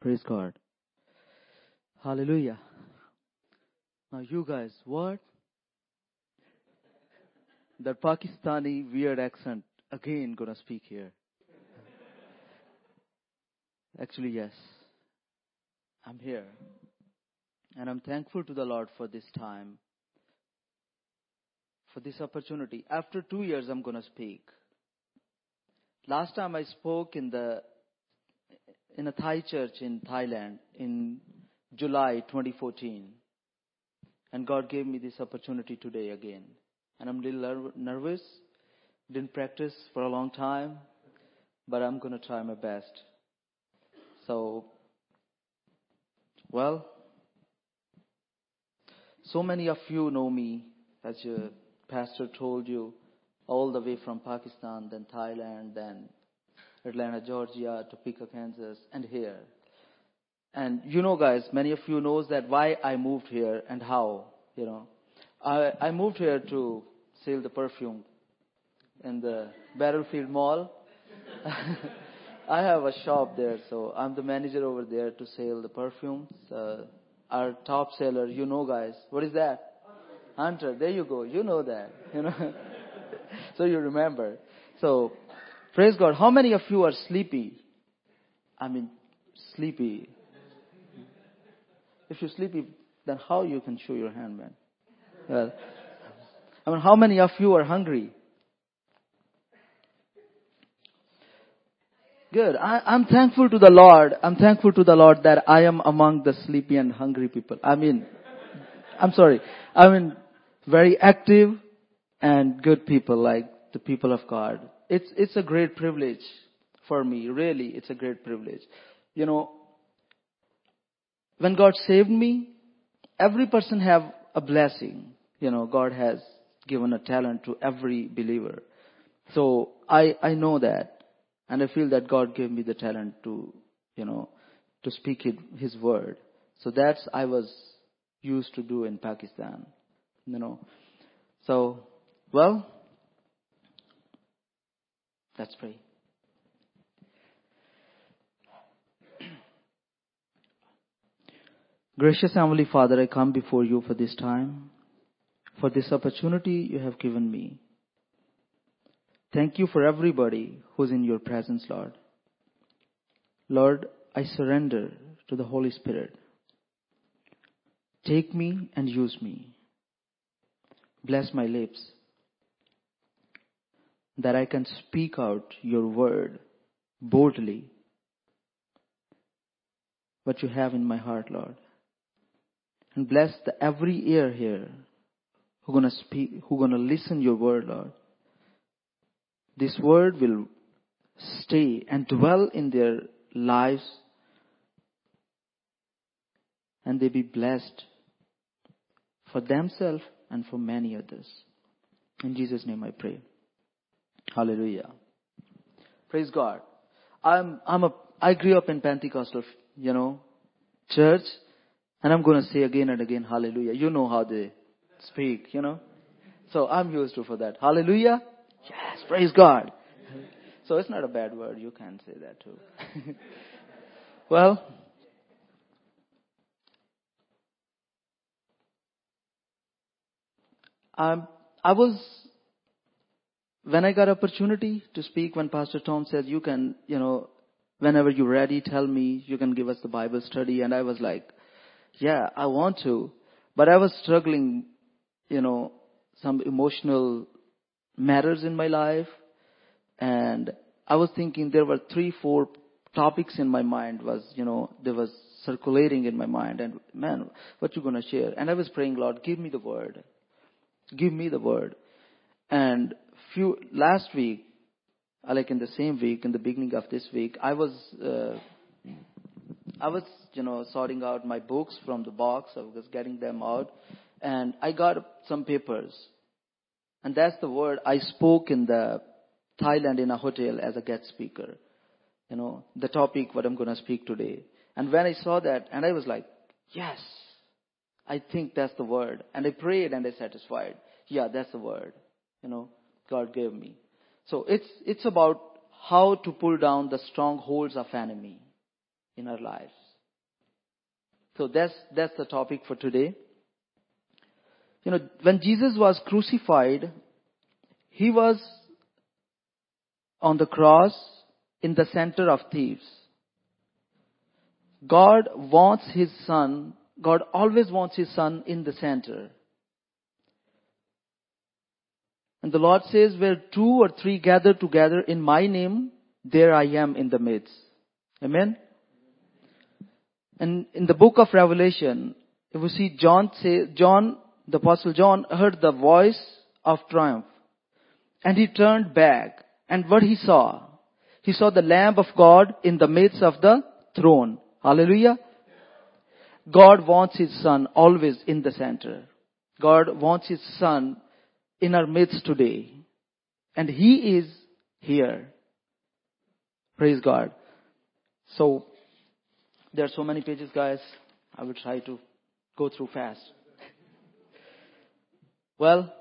Praise God. Hallelujah. Now you guys, what? That Pakistani weird accent again gonna speak here. Actually, yes. I'm here. And I'm thankful to the Lord for this time, for this opportunity. After 2 years, I'm going to speak. Last time I spoke in a Thai church in Thailand in July 2014. And God gave me this opportunity today again. And I'm a little nervous. Didn't practice for a long time. But I'm going to try my best. So, well, so many of you know me, as your pastor told you, all the way from Pakistan, then Thailand, then Atlanta, Georgia, Topeka, Kansas, and here. And you know, guys, many of you knows that why I moved here and how, you know. I moved here to sell the perfume in the Battlefield Mall. I have a shop there, so I'm the manager over there to sell the perfumes. Our top seller, you know, guys. What is that? Hunter. There you go. You know that. You know. So you remember. So, praise God. How many of you are sleepy? I mean, sleepy. If you're sleepy, then how you can show your hand, man? Well, I mean, how many of you are hungry? Good. I'm thankful to the Lord. I'm thankful to the Lord that I am among the sleepy and hungry people. I mean, very active and good people like the people of God. It's a great privilege for me. Really, it's a great privilege. You know, when God saved me, every person have a blessing. You know, God has given a talent to every believer. So I know that. And I feel that God gave me the talent to, you know, to speak His word. So that's I was used to do in Pakistan, you know. So, well, let's pray. Gracious Heavenly Father, I come before you for this time, for this opportunity you have given me. Thank you for everybody who's in your presence, Lord. Lord, I surrender to the Holy Spirit. Take me and use me. Bless my lips, that I can speak out your word boldly, what you have in my heart, Lord. And bless every ear here who's going to speak, who's going to listen your word, Lord. This word will stay and dwell in their lives, and they be blessed for themselves and for many others. In Jesus' name I pray. Hallelujah. Praise God. I grew up in Pentecostal, you know, church, and I'm going to say again and again, hallelujah. You know how they speak, you know. So I'm used to for that. Hallelujah. Yes, praise God. So it's not a bad word. You can say that too. Well, when I got opportunity to speak, when Pastor Tom said, you can, you know, whenever you're ready, tell me, you can give us the Bible study. And I was like, yeah, I want to. But I was struggling, you know, some emotional matters in my life, and I was thinking there were 3-4 topics in my mind was, you know, there was circulating in my mind, and man, what you gonna share? And I was praying, Lord, give me the word. And last week, like in the same week, in the beginning of this week, I was, you know, sorting out my books from the box. I was getting them out, and I got some papers. And that's the word I spoke in the Thailand in a hotel as a guest speaker. You know, the topic what I'm going to speak today. And when I saw that, and I was like, yes, I think that's the word. And I prayed and I satisfied. Yeah, that's the word, you know, God gave me. So it's about how to pull down the strongholds of enemy in our lives. So that's the topic for today. You know, when Jesus was crucified, he was on the cross in the center of thieves. God wants his son. God always wants his son in the center. And the Lord says, where two or three gather together in my name, there I am in the midst. Amen? And in the book of Revelation, if we see the Apostle John heard the voice of triumph. And he turned back. And what he saw the Lamb of God in the midst of the throne. Hallelujah. God wants his son always in the center. God wants his son in our midst today. And he is here. Praise God. So, there are so many pages, guys. I will try to go through fast. Well,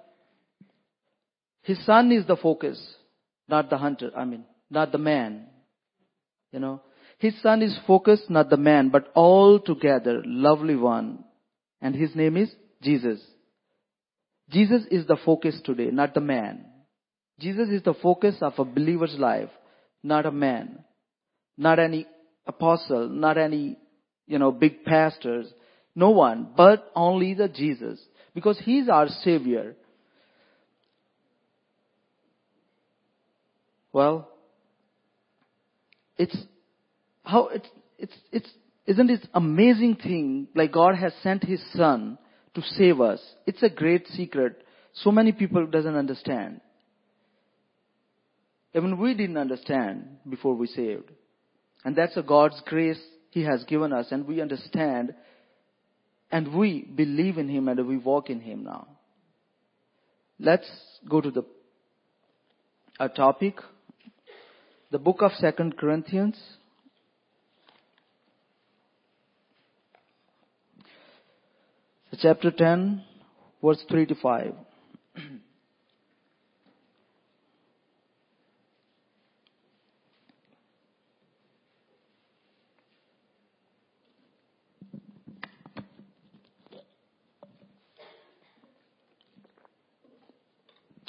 his son is the focus, not the man. You know, his son is focused, not the man, but all together, lovely one. And his name is Jesus. Jesus is the focus today, not the man. Jesus is the focus of a believer's life, not a man, not any apostle, not any, big pastors, no one, but only the Jesus, because he's our Savior. Well, isn't it amazing thing, like God has sent his son to save us. It's a great secret. So many people doesn't understand. Even we didn't understand before we saved. And that's a God's grace he has given us, and we understand, and we believe in him, and we walk in him now. Let's go to our topic. The book of Second Corinthians. Chapter 10, verse 3 to 5.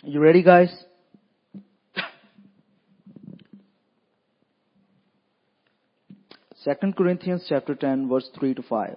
You ready, guys? Second Corinthians chapter 10, verse 3 to 5.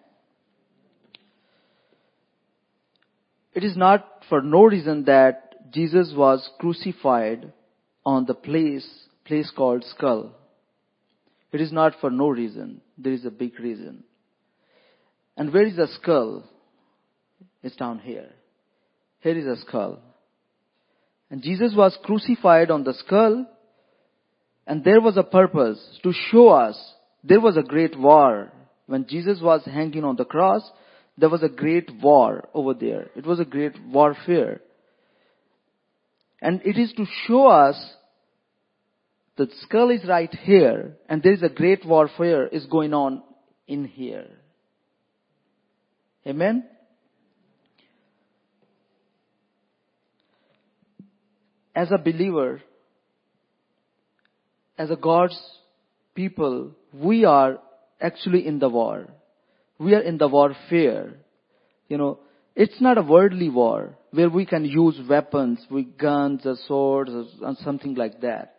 It is not for no reason that Jesus was crucified on the place called Skull. It is not for no reason. There is a big reason. And where is the skull? It's down here. Here is a skull. And Jesus was crucified on the skull. And there was a purpose to show us there was a great war. When Jesus was hanging on the cross, there was a great war over there. It was a great warfare. And it is to show us that skull is right here and there is a great warfare is going on in here. Amen? As a believer, as a God's people, we are actually in the war. We are in the warfare. It's not a worldly war where we can use weapons, with guns or swords or something like that.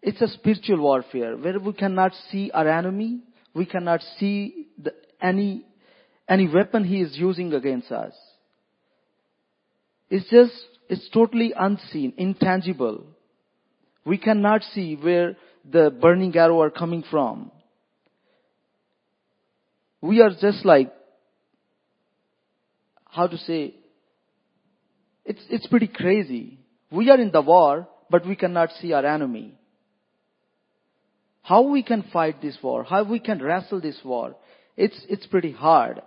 It's a spiritual warfare where we cannot see our enemy. We cannot see any weapon he is using against us. It's totally unseen, intangible. We cannot see where the burning arrow are coming from. We are just like, it's pretty crazy. We are in the war, but we cannot see our enemy. How we can fight this war? How we can wrestle this war? It's pretty hard.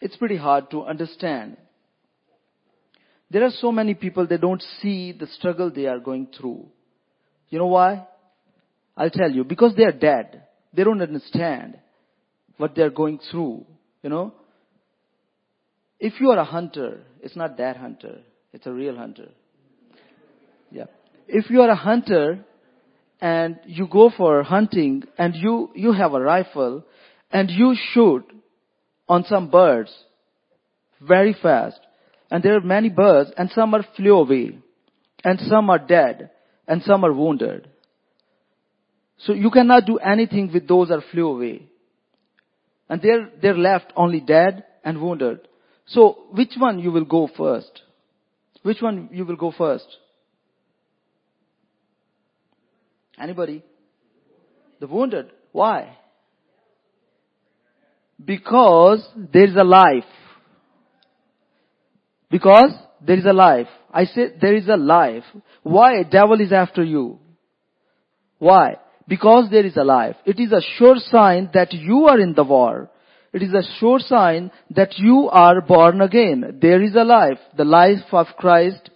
it's pretty hard to understand. There are so many people, they don't see the struggle they are going through. You know why? I'll tell you. Because they are dead. They don't understand what they are going through, you know. If you are a hunter, it's not that hunter. It's a real hunter. Yeah. If you are a hunter and you go for hunting and you have a rifle and you shoot on some birds very fast, and there are many birds, and some are flew away, and some are dead, and some are wounded. So you cannot do anything with those that flew away. And they're left only dead and wounded. So which one you will go first? Which one you will go first? Anybody? The wounded. Why? Because there is a life. Because there is a life. I say there is a life. Why? Devil is after you. Why? Because there is a life. It is a sure sign that you are in the war. It is a sure sign that you are born again. There is a life. The life of Christ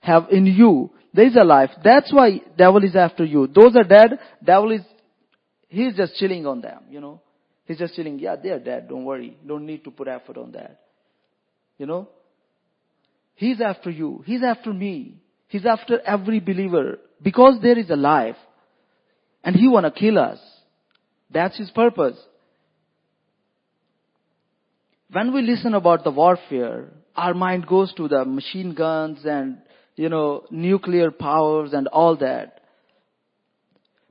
have in you. There is a life. That's why devil is after you. Those are dead. Devil is, he's just chilling on them, you know. He's just chilling. Yeah, they are dead. Don't worry. Don't need to put effort on that. You know. He's after you. He's after me. He's after every believer. Because there is a life. And he want to kill us. That's his purpose. When we listen about the warfare, our mind goes to the machine guns and, you know, nuclear powers and all that.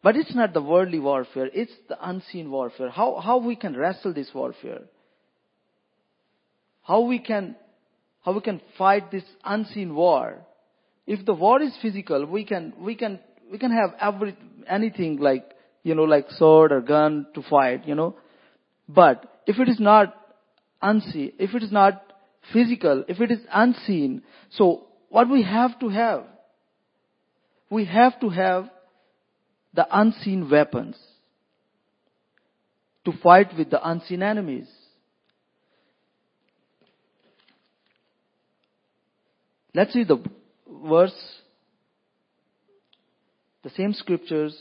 But it's not the worldly warfare. It's the unseen warfare. How we can wrestle this warfare. How we can fight this unseen war. If the war is physical, we can have anything like, you know, like sword or gun to fight, you know. But if it is not unseen, if it is not physical, if it is unseen, so what we have to have the unseen weapons to fight with the unseen enemies. Let's see the verse, the same scriptures,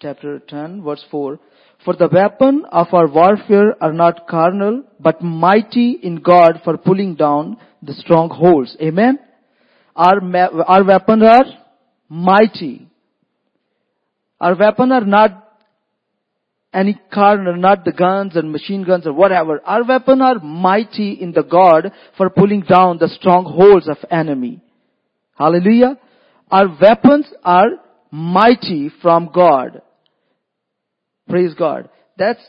chapter 10, verse 4. For the weapon of our warfare are not carnal, but mighty in God for pulling down the strongholds. Amen? Our weapons are mighty. Our weapons are not any carnal, not the guns and machine guns or whatever. Our weapons are mighty in the God for pulling down the strongholds of enemy. Hallelujah. Our weapons are mighty from God. Praise God. That's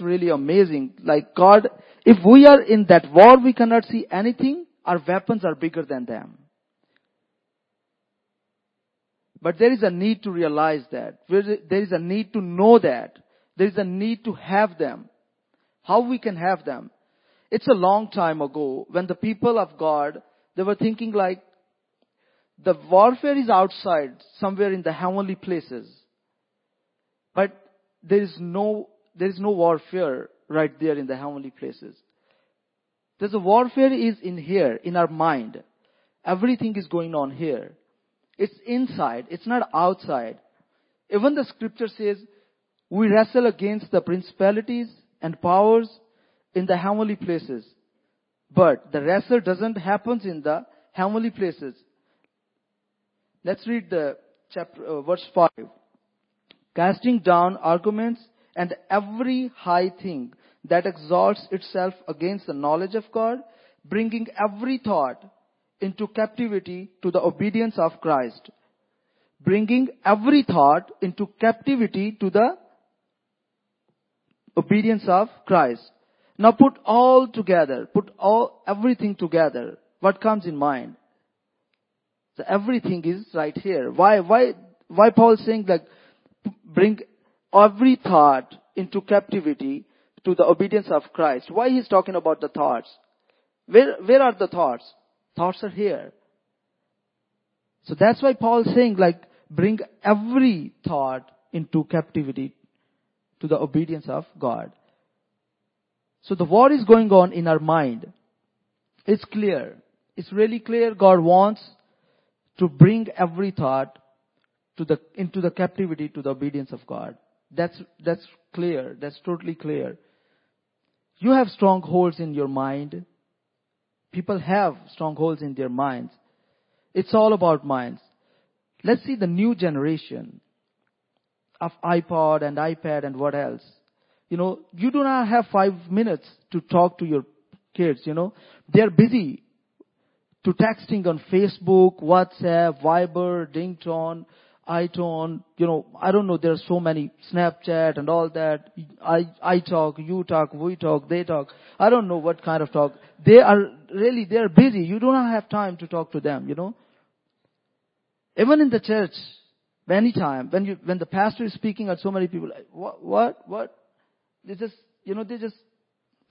really amazing. Like God, if we are in that war, we cannot see anything. Our weapons are bigger than them. But there is a need to realize that. There is a need to know that. There is a need to have them. How we can have them? It's a long time ago when the people of God, they were thinking like, the warfare is outside, somewhere in the heavenly places. But there is no warfare right there in the heavenly places. There's a warfare is in here, in our mind. Everything is going on here. It's inside. It's not outside. Even the scripture says, we wrestle against the principalities and powers in the heavenly places. But the wrestle doesn't happen in the heavenly places. Let's read the chapter, verse 5. Casting down arguments and every high thing that exalts itself against the knowledge of God, bringing every thought into captivity to the obedience of Christ. Bringing every thought into captivity to the obedience of Christ. Now put all together, everything together. What comes in mind? So everything is right here. Why Paul is saying like, bring every thought into captivity to the obedience of Christ. Why he's talking about the thoughts? Where are the thoughts? Thoughts are here. So that's why Paul is saying like, bring every thought into captivity to the obedience of God. So the war is going on in our mind. It's clear. It's really clear. God wants to bring every thought into the captivity to the obedience of God. That's clear. That's totally clear. You have strongholds in your mind. People have strongholds in their minds. It's all about minds. Let's see the new generation of iPod and iPad and what else. You know, you do not have 5 minutes to talk to your kids, you know. They're busy to texting on Facebook, WhatsApp, Viber, Dingtone, iTone, you know, I don't know, there are so many, Snapchat and all that. I talk, you talk, we talk, they talk. I don't know what kind of talk. They are busy. You do not have time to talk to them, you know. Even in the church, many times, when the pastor is speaking at so many people, like, what? They're just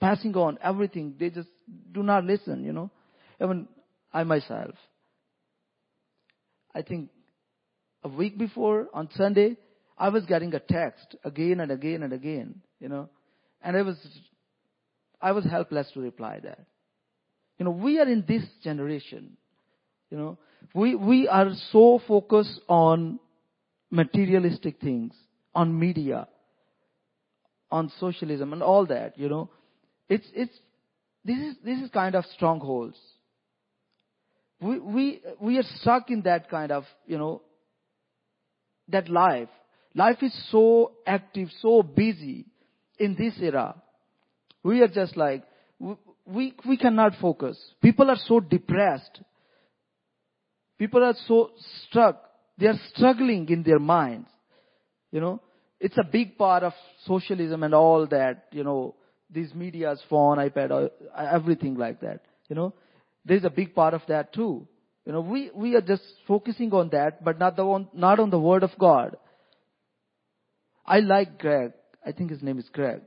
passing on everything. They just do not listen, you know. Even I myself, I think, a week before, on Sunday, I was getting a text again and again and again, you know. And I was helpless to reply that. You know, we are in this generation. You know, we are so focused on materialistic things, on media, on socialism and all that, you know. This is kind of strongholds. We are stuck in that kind of, you know, that life is so active, so busy in this era. We are just like, we cannot focus. People are so depressed. People are so stuck. They are struggling in their minds. You know, it's a big part of socialism and all that, you know, these medias, phone, iPad, everything like that. You know, there's a big part of that too. You know, we are just focusing on that, but not on the Word of God. I like Greg. I think his name is Greg.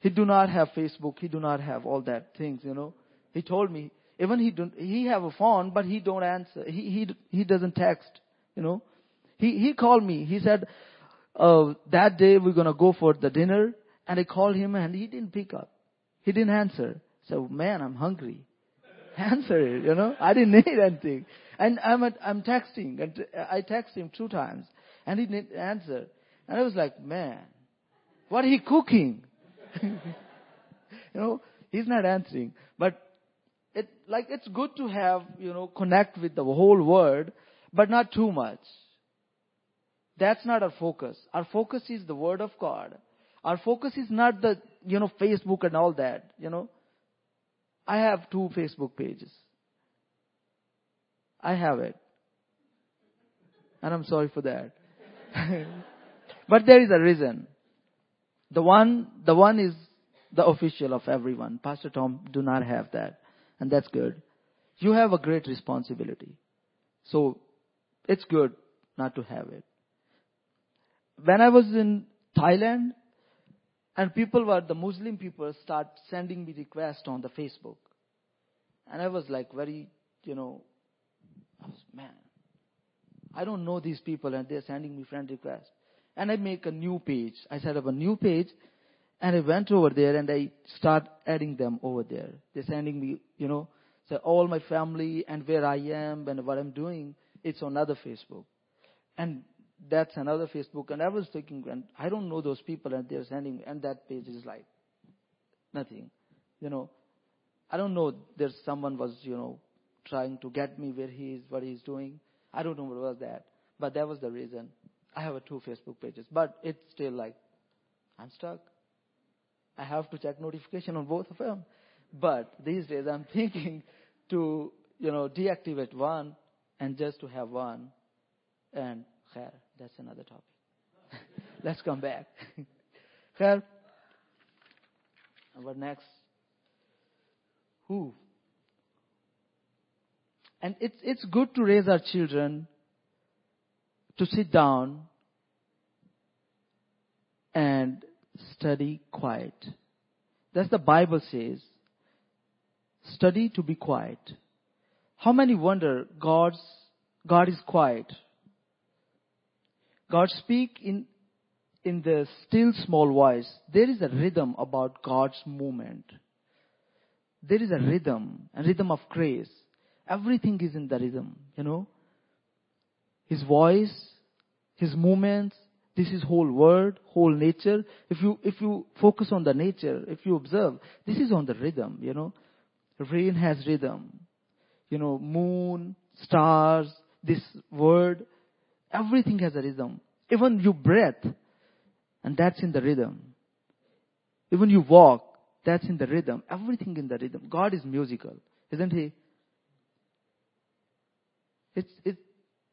He do not have Facebook. He do not have all that things, you know. He told me, even he have a phone, but he don't answer. He doesn't text, you know. He called me. He said, that day we're going to go for the dinner. And I called him and he didn't pick up. He didn't answer. So, man, I'm hungry. Answer it, you know. I didn't need anything, and I'm texting, and I text him 2 times, and he didn't answer. And I was like, man, what are he cooking? You know, he's not answering. But it's good to have, you know, connect with the whole world, but not too much. That's not our focus. Our focus is the Word of God. Our focus is not the, you know, Facebook and all that, you know. I have 2 Facebook pages. I have it. And I'm sorry for that. But there is a reason. The one is the official of everyone. Pastor Tom do not have that. And that's good. You have a great responsibility. So it's good not to have it. When I was in Thailand, and the Muslim people start sending me requests on the Facebook. And I was like very, you know, man, I don't know these people and they're sending me friend requests. And I make a new page. I set up a new page and I went over there and I start adding them over there. They're sending me, you know, so all my family and where I am and what I'm doing, it's on another Facebook. And that's another Facebook. And I was thinking, and I don't know those people and they're sending, and that page is like nothing. You know, I don't know. There's someone was, you know, trying to get me where he is, what he's doing. I don't know what was that. But that was the reason. I have 2 Facebook pages. But it's still like, I'm stuck. I have to check notification on both of them. But these days I'm thinking to, you know, deactivate one and just to have one. And that's another topic. Let's come back. Khair. What next? Who? And it's good to raise our children to sit down and study quiet. That's the Bible says. Study to be quiet. How many wonder God is quiet? God speak in in the still small voice, there is a rhythm about God's movement. There is a rhythm of grace. Everything is in the rhythm, you know. His voice, His movements, this is whole world, whole nature. If you focus on the nature, if you observe, this is on the rhythm, you know. Rain has rhythm. You know, moon, stars, this world, everything has a rhythm. Even you breathe, and that's in the rhythm. Even you walk, that's in the rhythm. Everything in the rhythm. God is musical, isn't He? It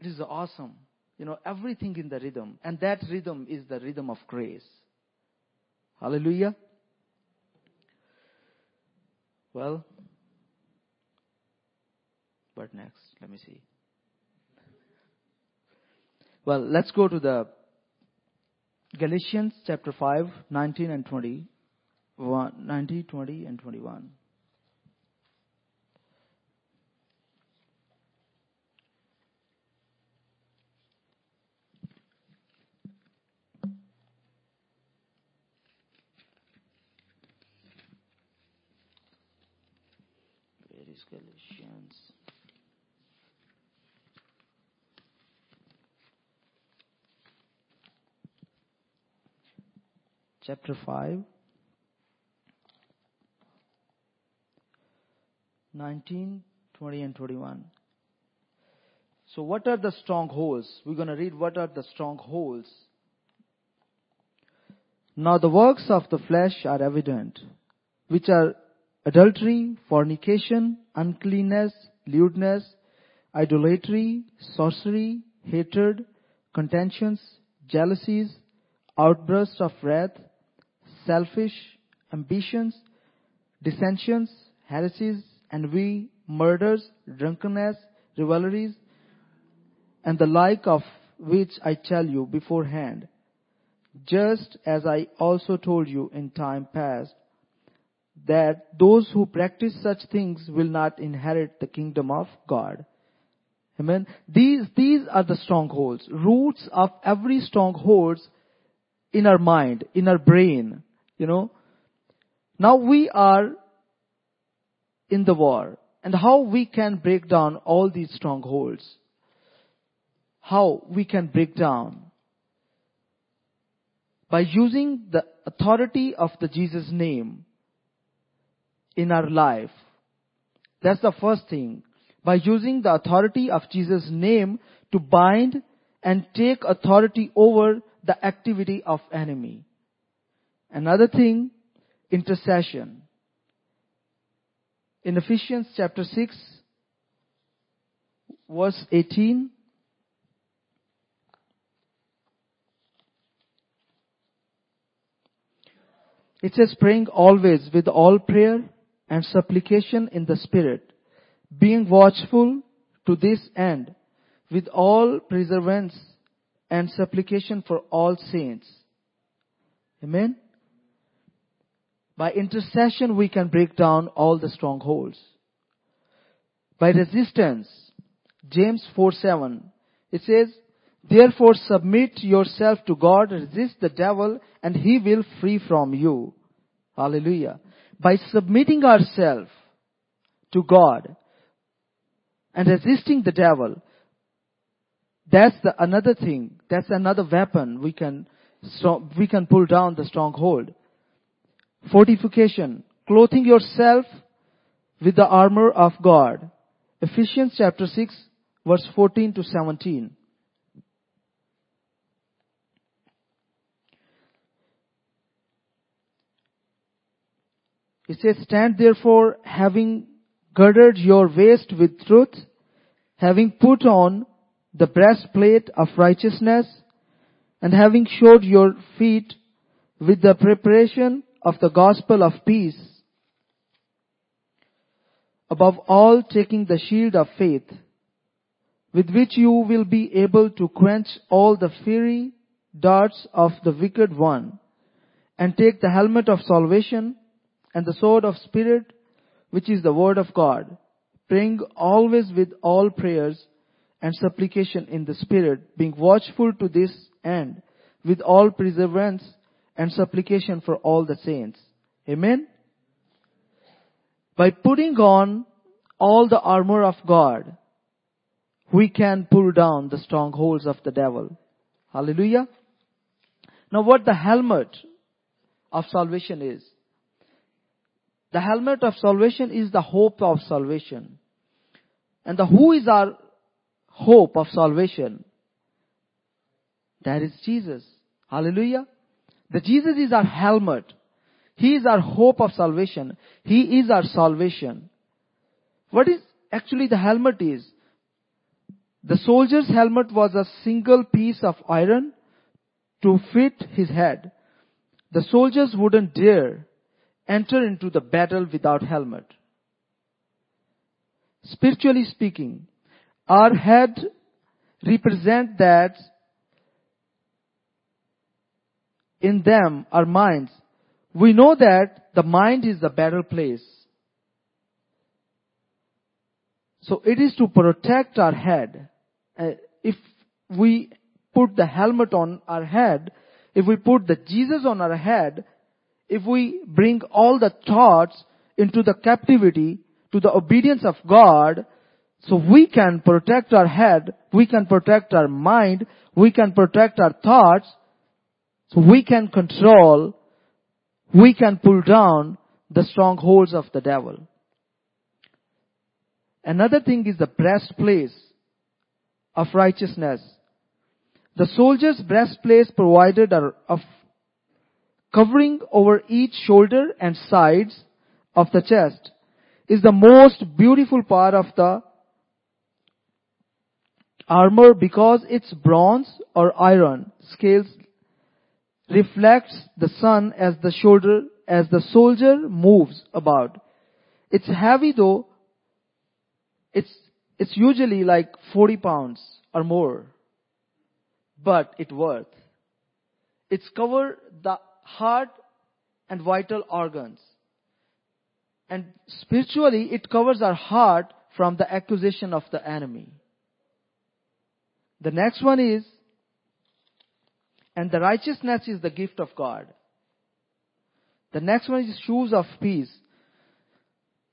is awesome. You know, everything in the rhythm. And that rhythm is the rhythm of grace. Hallelujah. Well, but next, let me see. Well, let's go to the Galatians chapter 5, 19 and 20. 19, 20 and 21. Galatians. Chapter 5, 19, 20 and 21. So what are the strongholds? We're going to read what are the strongholds. Now the works of the flesh are evident, which are adultery, fornication, uncleanness, lewdness, idolatry, sorcery, hatred, contentions, jealousies, outbursts of wrath, selfish ambitions, dissensions, heresies, envy, murders, drunkenness, rivalries, and the like, of which I tell you beforehand, just as I also told you in time past, that those who practice such things will not inherit the kingdom of God. Amen. These are the strongholds. Roots of every stronghold in our mind, in our brain, you know. Now we are in the war. And how we can break down all these strongholds? How we can break down? By using the authority of the Jesus name in our life. That's the first thing. By using the authority of Jesus' name to bind and take authority over the activity of enemy. Another thing, intercession. In Ephesians chapter 6, verse 18, it says, praying always with all prayer and supplication in the Spirit, being watchful to this end, with all perseverance and supplication for all saints. Amen? By intercession we can break down all the strongholds. By resistance, James 4:7, it says, therefore submit yourself to God, resist the devil, and he will flee from you. Hallelujah. By submitting ourselves to God and resisting the devil, that's the another thing. That's another weapon we can pull down the stronghold. Fortification, clothing yourself with the armor of God. Ephesians chapter 6, verse 14 to 17. It says, stand therefore, having girded your waist with truth, having put on the breastplate of righteousness, and having shod your feet with the preparation of the gospel of peace. Above all, taking the shield of faith, with which you will be able to quench all the fiery darts of the wicked one, and take the helmet of salvation, and the sword of Spirit, which is the word of God, praying always with all prayers and supplication in the Spirit, being watchful to this end, with all perseverance and supplication for all the saints. Amen? By putting on all the armor of God, we can pull down the strongholds of the devil. Hallelujah. Now what the helmet of salvation is. The helmet of salvation is the hope of salvation. And who is our hope of salvation? That is Jesus. Hallelujah. Jesus is our helmet. He is our hope of salvation. He is our salvation. What is actually the helmet is? The soldier's helmet was a single piece of iron to fit his head. The soldiers wouldn't dare enter into the battle without helmet. Spiritually speaking, our head represents that in them, our minds. We know that the mind is the battle place. So it is to protect our head. If we put the helmet on our head, if we put the Jesus on our head, if we bring all the thoughts into the captivity, to the obedience of God, so we can protect our head, we can protect our mind, we can protect our thoughts, so we can control, we can pull down the strongholds of the devil. Another thing is the breastplate of righteousness. The soldier's breastplate provided a covering over each shoulder and sides of the chest is the most beautiful part of the armor because its bronze or iron scales reflects the sun as the soldier moves about. It's heavy though. It's usually like 40 pounds or more. But it's worth. It's cover the heart and vital organs. And spiritually it covers our heart from the accusation of the enemy. The next one is, and the righteousness is the gift of God. The next one is shoes of peace.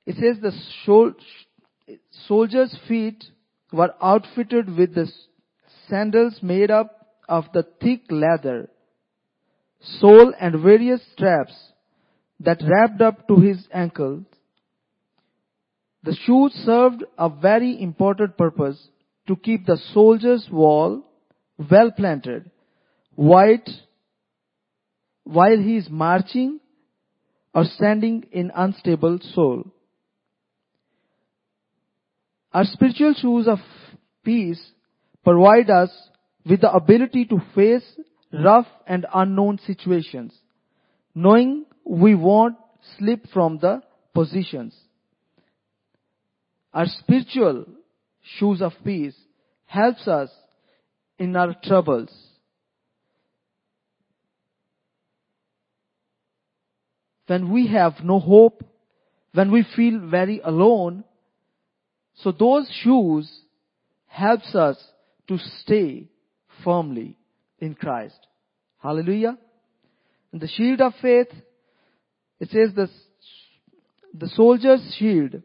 It says the soldier's feet were outfitted with the sandals made up of the thick leather, sole and various straps that wrapped up to his ankles. The shoes served a very important purpose to keep the soldier's wall well planted while he is marching or standing in unstable soil. Our spiritual shoes of peace provide us with the ability to face rough and unknown situations, knowing we won't slip from the positions. Our spiritual shoes of peace helps us in our troubles. When we have no hope, when we feel very alone, so those shoes helps us to stay firmly in Christ. Hallelujah. And the shield of faith, it says the soldier's shield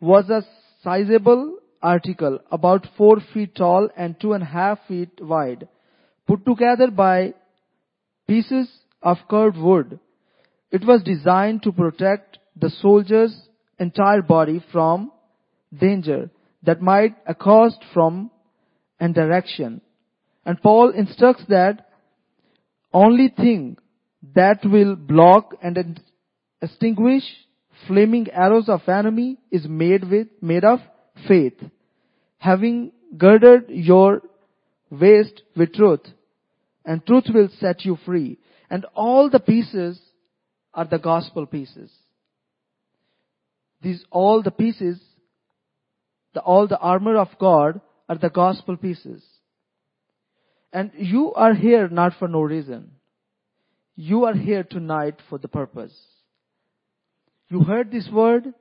was a sizable article, about 4 feet tall and 2.5 feet wide, put together by pieces of curved wood. It was designed to protect the soldier's entire body from danger that might arise from an direction. And Paul instructs that only thing that will block and extinguish flaming arrows of enemy is made of faith, having girded your waist with truth, and truth will set you free. And all the pieces are the gospel pieces. These all the pieces, all the armor of God are the gospel pieces. And you are here not for no reason. You are here tonight for the purpose. You heard this word.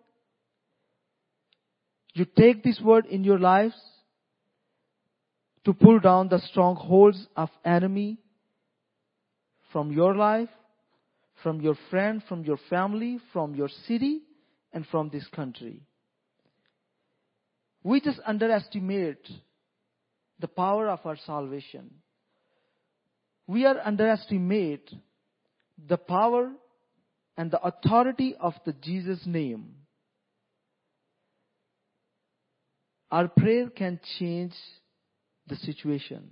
You take this word in your lives to pull down the strongholds of enemy from your life, from your friend, from your family, from your city, and from this country. We just underestimate the power of our salvation. We are underestimate the power and the authority of the Jesus name. Our prayer can change the situation.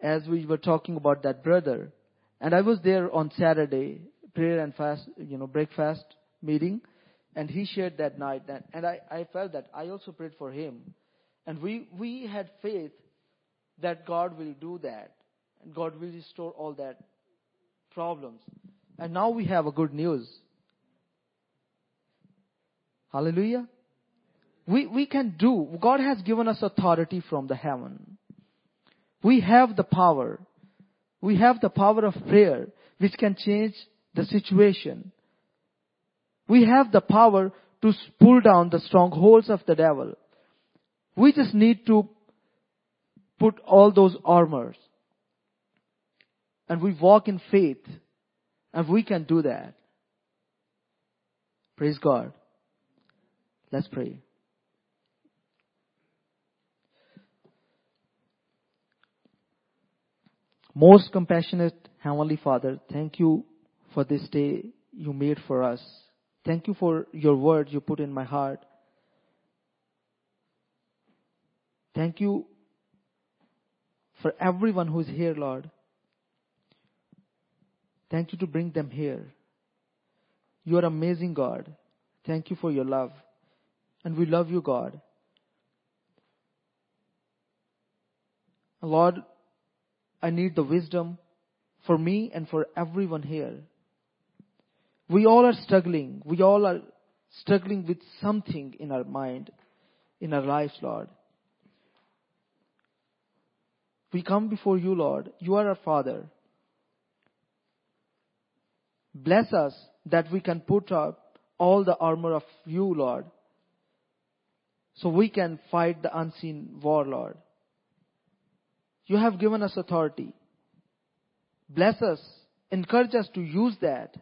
As we were talking about that brother, and I was there on Saturday, prayer and fast, breakfast meeting, and he shared that night that, and I felt that I also prayed for him, and we had faith that God will do that, and God will restore all that problems. And now we have a good news. Hallelujah. We can do. God has given us authority from the heaven. We have the power. We have the power of prayer, which can change the situation. We have the power to pull down the strongholds of the devil. We just need to put all those armors. And we walk in faith. And we can do that. Praise God. Let's pray. Most compassionate Heavenly Father, thank you for this day you made for us. Thank you for your word you put in my heart. Thank you for everyone who is here, Lord. Thank you to bring them here. You are amazing, God. Thank you for your love. And we love you, God. Lord, I need the wisdom for me and for everyone here. We all are struggling. We all are struggling with something in our mind, in our lives, Lord. We come before you, Lord. You are our Father. Bless us that we can put up all the armor of you, Lord, so we can fight the unseen war, Lord. You have given us authority. Bless us. Encourage us to use that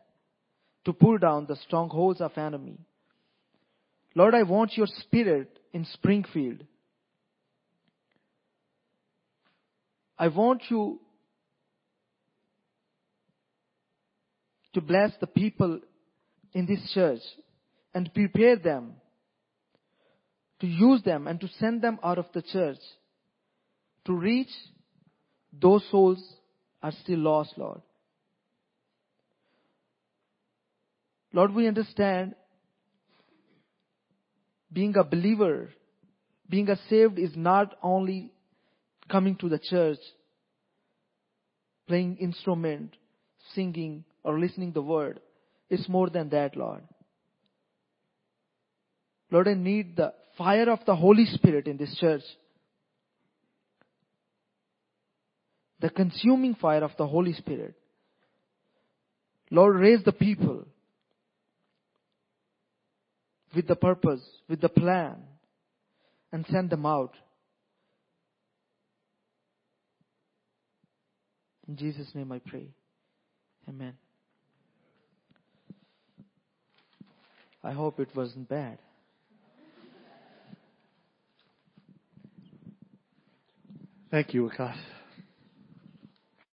to pull down the strongholds of enemy. Lord, I want your spirit in Springfield. I want you to bless the people in this church and prepare them to use them and to send them out of the church to reach those souls are still lost, Lord. Lord, we understand being a believer, being a saved is not only coming to the church, playing instrument, singing, or listening the word. It's more than that, Lord. Lord, I need the fire of the Holy Spirit in this church. The consuming fire of the Holy Spirit. Lord, raise the people with the purpose, with the plan, and send them out. In Jesus' name I pray. Amen. I hope it wasn't bad. Thank you, Akash.